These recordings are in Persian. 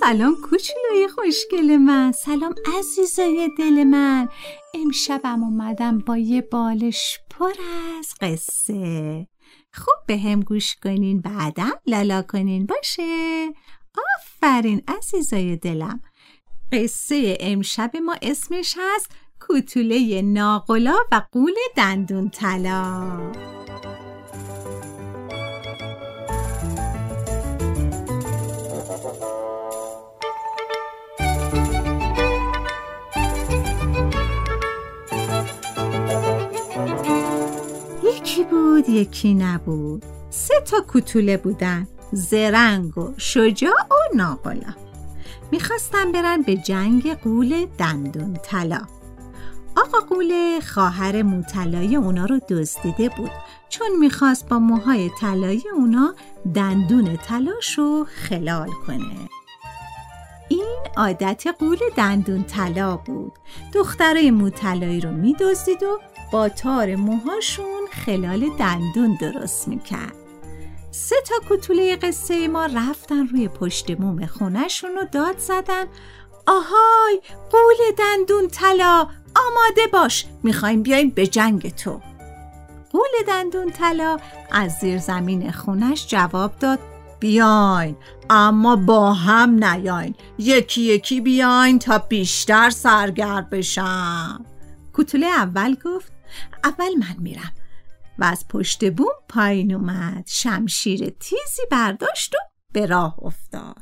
سلام کوچولوی خوشگل من، سلام عزیزای دل من. امشبم اومدم با یه بالش پر از قصه. خوب به هم گوش کنین، بعدم لالا کنین باشه. آفرین عزیزای دلم. قصه امشب ما اسمش هست کوتوله ناقلا و قول دندون طلا. یکی بود یکی نبود، 3 کوتوله بودن، زرنگ و شجاع و ناقلا. میخواستن برن به جنگ قول دندون طلا. آقا قوله خواهر موطلای اونا رو دزدیده بود، چون میخواست با موهای طلایی اونا دندون طلاش رو خلال کنه. این عادت قول دندون طلا بود، دخترای موطلایی رو میدزدید و با تار موهاشون خلال دندون درست میکرد. 3 کوتوله قصه ما رفتن روی پشت موم خونه‌شون و داد زدن آهای قول دندون طلا، آماده باش، میخوایم بیایم به جنگ تو. قول دندون طلا از زیر زمین خونه‌ش جواب داد بیاین، اما با هم نیاین، یکی یکی بیاین تا بیشتر سرگرم بشم. کوتوله اول گفت اول من میرم و از پشت بوم پایین اومد، شمشیر تیزی برداشت و به راه افتاد.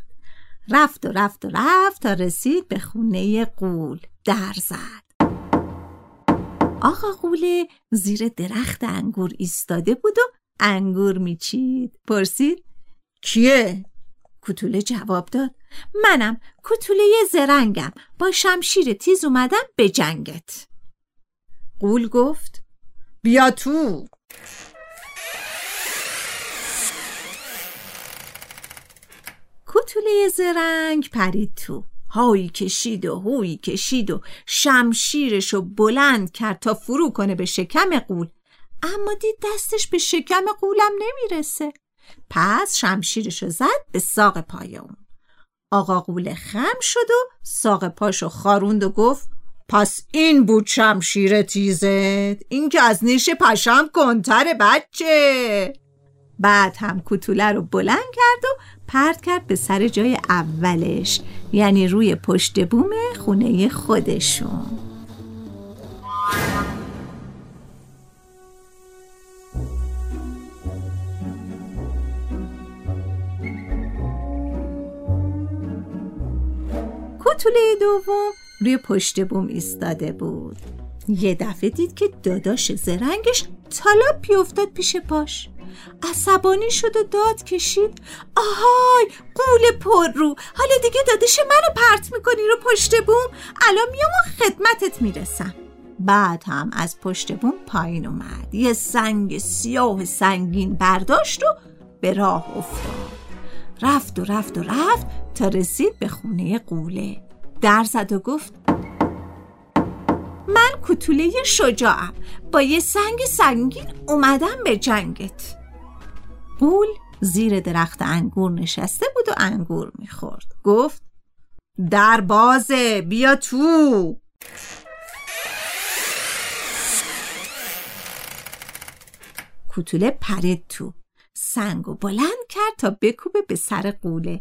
رفت و رفت و رفت تا رسید به خونه قول، در زد. آقا قوله زیر درخت انگور ایستاده بود و انگور میچید. پرسید کیه؟ کوتوله جواب داد منم، کوتوله زرنگم، با شمشیر تیز اومدم به جنگت. قول گفت بیا تو. کوتوله زرنگ پرید تو، هایی کشید و هوی کشید و شمشیرشو بلند کرد تا فرو کنه به شکم قول، اما دید دستش به شکم قولم نمیرسه. پس شمشیرشو زد به ساق پای اون. آقا قول خم شد و ساق پاشو خاروند و گفت پس این بود شمشیر تیزت، این که از نیش پشم کنتره بچه. بعد هم کوتوله رو بلند کرد و پرت کرد به سر جای اولش، یعنی روی پشت بوم خونه خودشون. کوتوله دوم روی پشت بوم ایستاده بود. یه دفعه دید که داداش زرنگش طلاپی افتاد پیش پاش. عصبانی شد و داد کشید آهای قول پر رو، حالا دیگه داداش منو پرت میکنی رو پشت بوم، الان میام و خدمتت میرسم. بعد هم از پشت بوم پایین اومد، یه سنگ سیاه سنگین برداشت و به راه افتاد. رفت و رفت و رفت تا رسید به خونه قوله، در زد و گفت من کوتوله شجاعم، با یه سنگ سنگین اومدم به جنگت. قول زیر درخت انگور نشسته بود و انگور میخورد. گفت در بازه بیا تو. کوتوله پرید تو، سنگو بلند کرد تا بکوبه به سر قوله.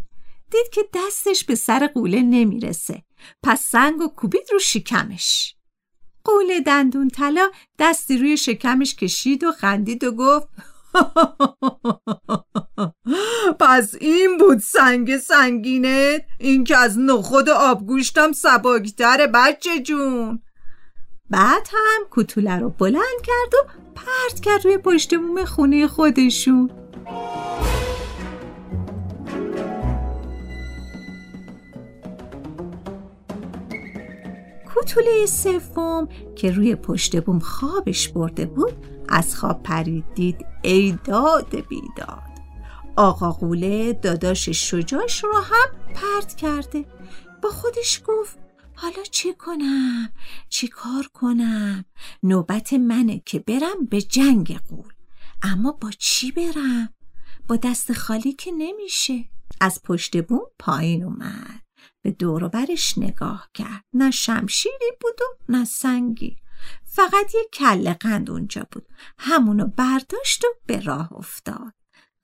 دید که دستش به سر قوله نمیرسه، پس سنگو کوبید رو شکمش. قوله دندون طلا دستی روی شکمش کشید و خندید و گفت پس این بود سنگ سنگینت؟ این که از نخود آبگوشتم سباکتره بچه جون. بعد هم کوتوله رو بلند کرد و پرت کرد روی پشت بوم خونه خودشون. کوتوله سوم که روی پشت بوم خوابش برده بود از خواب پرید، دید ای داد بیداد، آقا قوله داداش شجاعش رو هم پرت کرده. با خودش گفت حالا چی کنم؟ چی کار کنم؟ نوبت منه که برم به جنگ قول. اما با چی برم؟ با دست خالی که نمیشه. از پشت بوم پایین اومد، به دور و برش نگاه کرد. نه شمشیری بود و نه سنگی، فقط یه کله قند اونجا بود. همونو برداشت و به راه افتاد.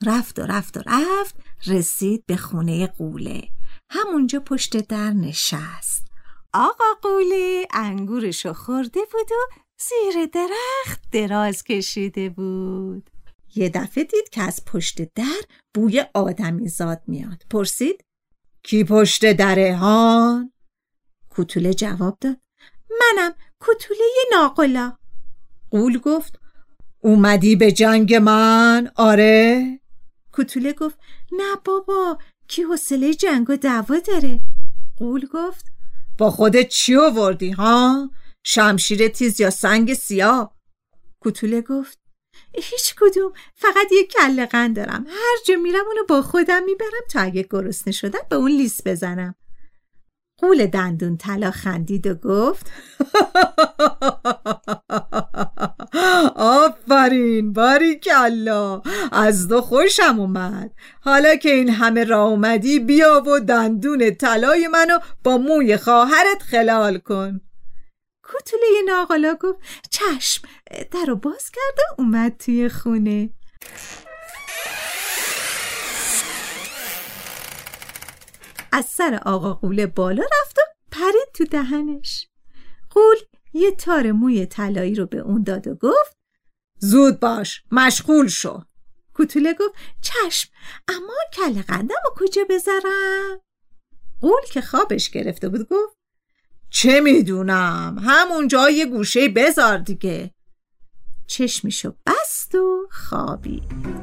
رفت و رفت و رفت، رسید به خونه قوله. همونجا پشت در نشست. آقا قوله انگورشو خورده بود و زیر درخت دراز کشیده بود. یه دفعه دید که از پشت در بوی آدمی زاد میاد. پرسید کی پشت دره هان؟ کوتوله جواب داد منم، کوتوله ناقلا. قول گفت اومدی به جنگ من؟ آره. کوتوله گفت نه بابا، کی حوصله جنگ و دعوا داره. قول گفت با خودت چی آوردی ها؟ شمشیر تیز یا سنگ سیاه؟ کوتوله گفت هیچ کدوم، فقط یک کله قند دارم، هر جا میرم اونو با خودم میبرم تا اگه گرسنه شدم به اون لیس بزنم. قول دندون طلا خندید و گفت آفرین، باریکالله، از تو خوشم اومد. حالا که این همه راه اومدی بیا و دندون طلای منو با موی خواهرت خلال کن. کوتوله ناقلا گفت چشم، در رو باز کرد و اومد توی خونه. از سر آقا قوله بالا رفت و پرید تو دهنش. قول یه تار موی طلایی رو به اون داد و گفت زود باش، مشغول شو. کوتوله گفت چشم، اما کله قندم رو کجا بذارم؟ قول که خوابش گرفته بود گفت چه میدونم، همونجا یه گوشه بذار دیگه. چشمشو بست و خوابید.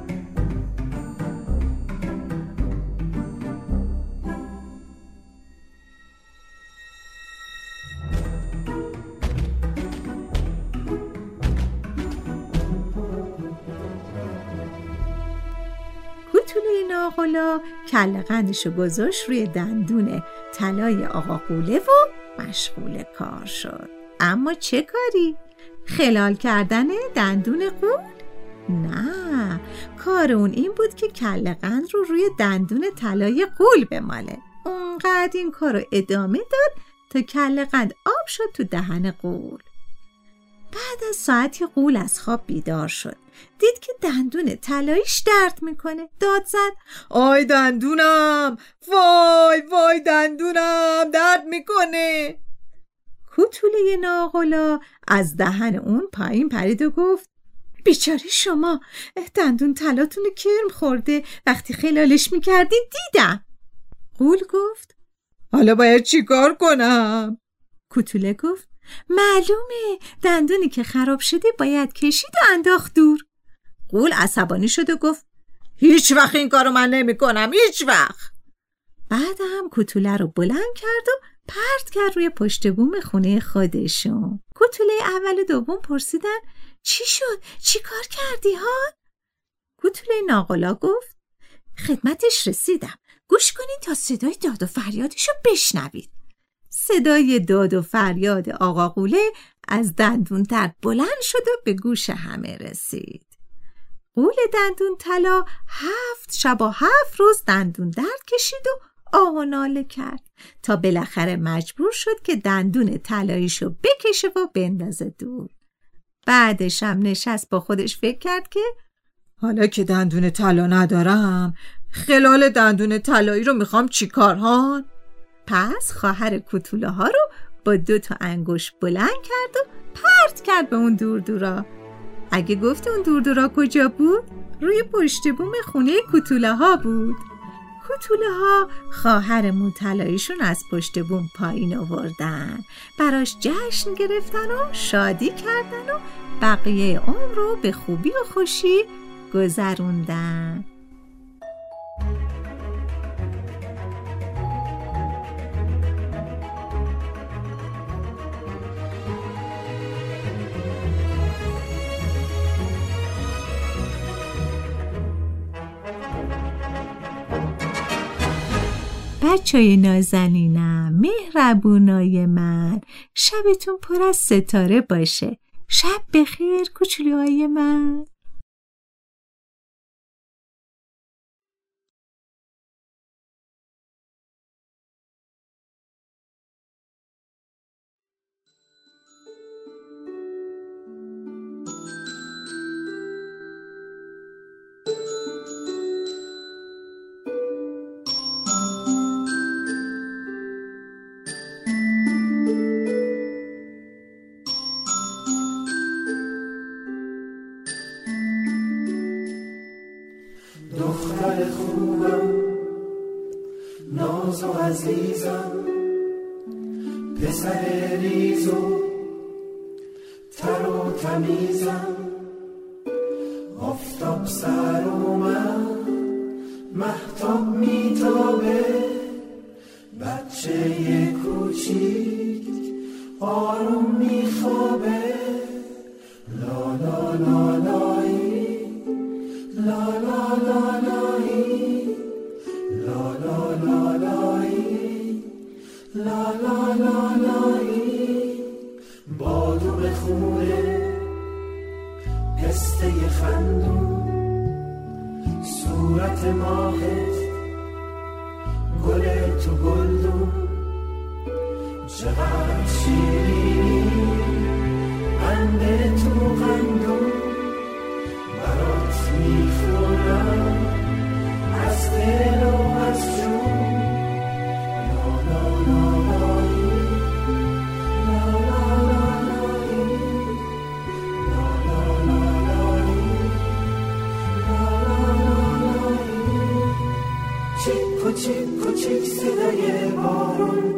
ناقلا کله قندشو گذاشت روی دندون طلای آقا قوله و مشغول کار شد. اما چه کاری؟ خلال کردن دندون قول؟ نه، کار اون این بود که کله قند رو روی دندون طلای قول بماله. اونقدر این کار رو ادامه داد تا کله قند آب شد تو دهن قول. بعد از ساعتی قول از خواب بیدار شد، دید که دندون طلاییش درد میکنه. داد زد آی دندونم، وای وای دندونم درد میکنه. کوتوله ناقلا از دهن اون پایین پرید و گفت بیچاره شما، دندون طلاتون کرم خورده، وقتی خلالش میکردید دیدم. قول گفت حالا باید چیکار کنم؟ کوتوله گفت معلومه، دندونی که خراب شده باید کشید و انداخت دور. قول عصبانی شد و گفت هیچ وقت این کارو من نمی کنم، هیچ وقت. بعد هم کوتوله رو بلند کرد و پرت کرد روی پشت بوم خونه خودشون. کوتوله اول و دوم پرسیدن چی شد؟ چی کار کردی ها؟ کوتوله ناقلا گفت خدمتش رسیدم، گوش کنین تا صدای داد و فریادشو بشنوید. صدای داد و فریاد آقا قوله از دندون تر بلند شد و به گوش همه رسید. قول دندون طلا 7 شب و 7 روز دندون درد کشید و آه و ناله کرد تا بالاخره مجبور شد که دندون طلاییشو بکشه و بندازه دور. بعدش هم نشست با خودش فکر کرد که حالا که دندون طلا ندارم، خلال دندون طلایی رو میخوام چیکار ها؟ پس خواهر کوتوله ها رو با 2 تا انگشت بلند کرد و پرت کرد به اون دور دورا. اگه گفت اون دور دورا کجا بود؟ روی پشت بوم خونه کوتوله ها بود. کوتوله ها خواهرمون طلاییشون از پشت بوم پایین آوردن، براش جشن گرفتن و شادی کردن و بقیه عمر رو به خوبی و خوشی گذروندن. بچه‌های نازنینم، مهربونای من، شبتون پر از ستاره باشه. شب بخیر کوچولوهای من. چیک و چیک صدای بارون